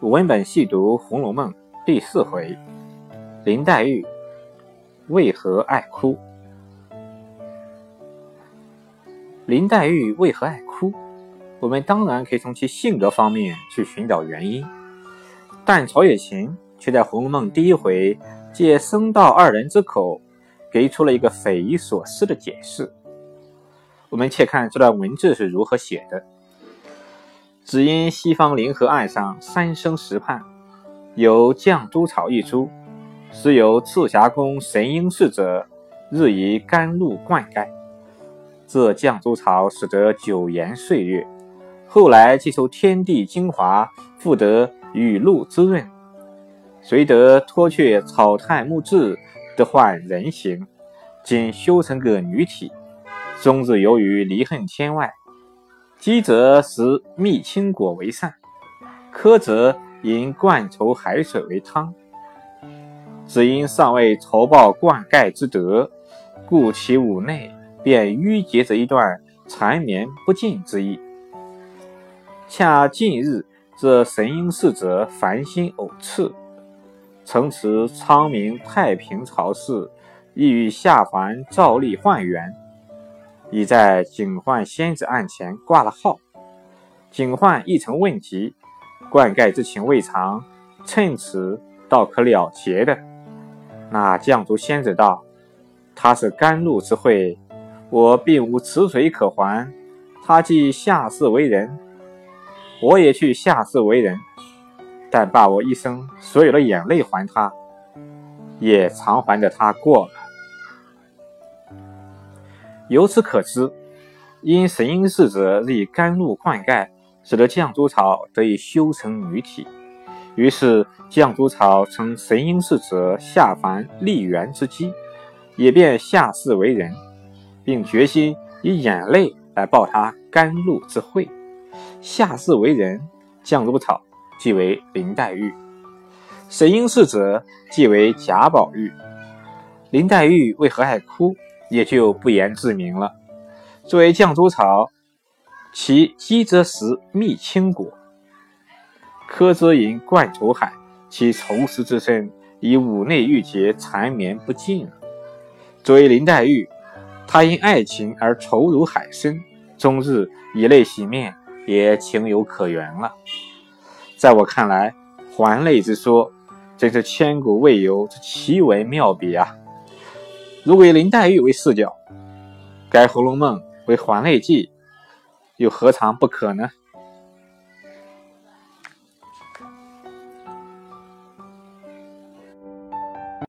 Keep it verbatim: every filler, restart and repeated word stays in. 武文本细读《红楼梦》第四回，林黛玉为何爱哭？林黛玉为何爱哭？我们当然可以从其性格方面去寻找原因，但曹雪芹却在《红楼梦》第一回借僧道二人之口，给出了一个匪夷所思的解释。我们且看这段文字是如何写的。只因西方临河岸上三生石畔，有绛珠草一株，时由赤霞宫神瑛侍者日以甘露灌溉。这绛珠草使得九延岁月，后来接受天地精华，复得雨露滋润，遂得脱却草炭木质，得换人形，仅修成个女体，终日游于离恨天外。饥则食蜜青果为膳，渴则饮灌愁海水为汤。只因尚未酬报灌溉之德，故其五内便淤结着一段缠绵不尽之意。恰近日这神瑛侍者烦心偶炽，曾持昌明太平朝事，意欲下凡照例幻缘，已在警幻仙子案前挂了号。警幻亦曾问及灌溉之情未尝，趁此倒可了结的。那绛珠仙子道，他是甘露之惠，我并无池水可还，他既下世为人，我也去下世为人，但把我一生所有的眼泪还他，也偿还着他过了。由此可知，因神瑛侍者日以甘露灌溉，使得绛珠草得以修成女体，于是绛珠草乘神瑛侍者下凡立缘之机，也便下世为人，并决心以眼泪来报他甘露之惠。下世为人，绛珠草即为林黛玉，神瑛侍者即为贾宝玉。林黛玉为何爱哭，也就不言自明了。作为绛珠草，其饥则食蜜青果，渴则饮灌愁海，其愁思之深，以五内郁结，缠绵不尽了。作为林黛玉，她因爱情而愁如海深，终日以泪洗面，也情有可原了。在我看来，还泪之说真是千古未有之奇闻妙笔啊！如果以林黛玉为视角，改《红楼梦》为《还泪记》，又何尝不可呢？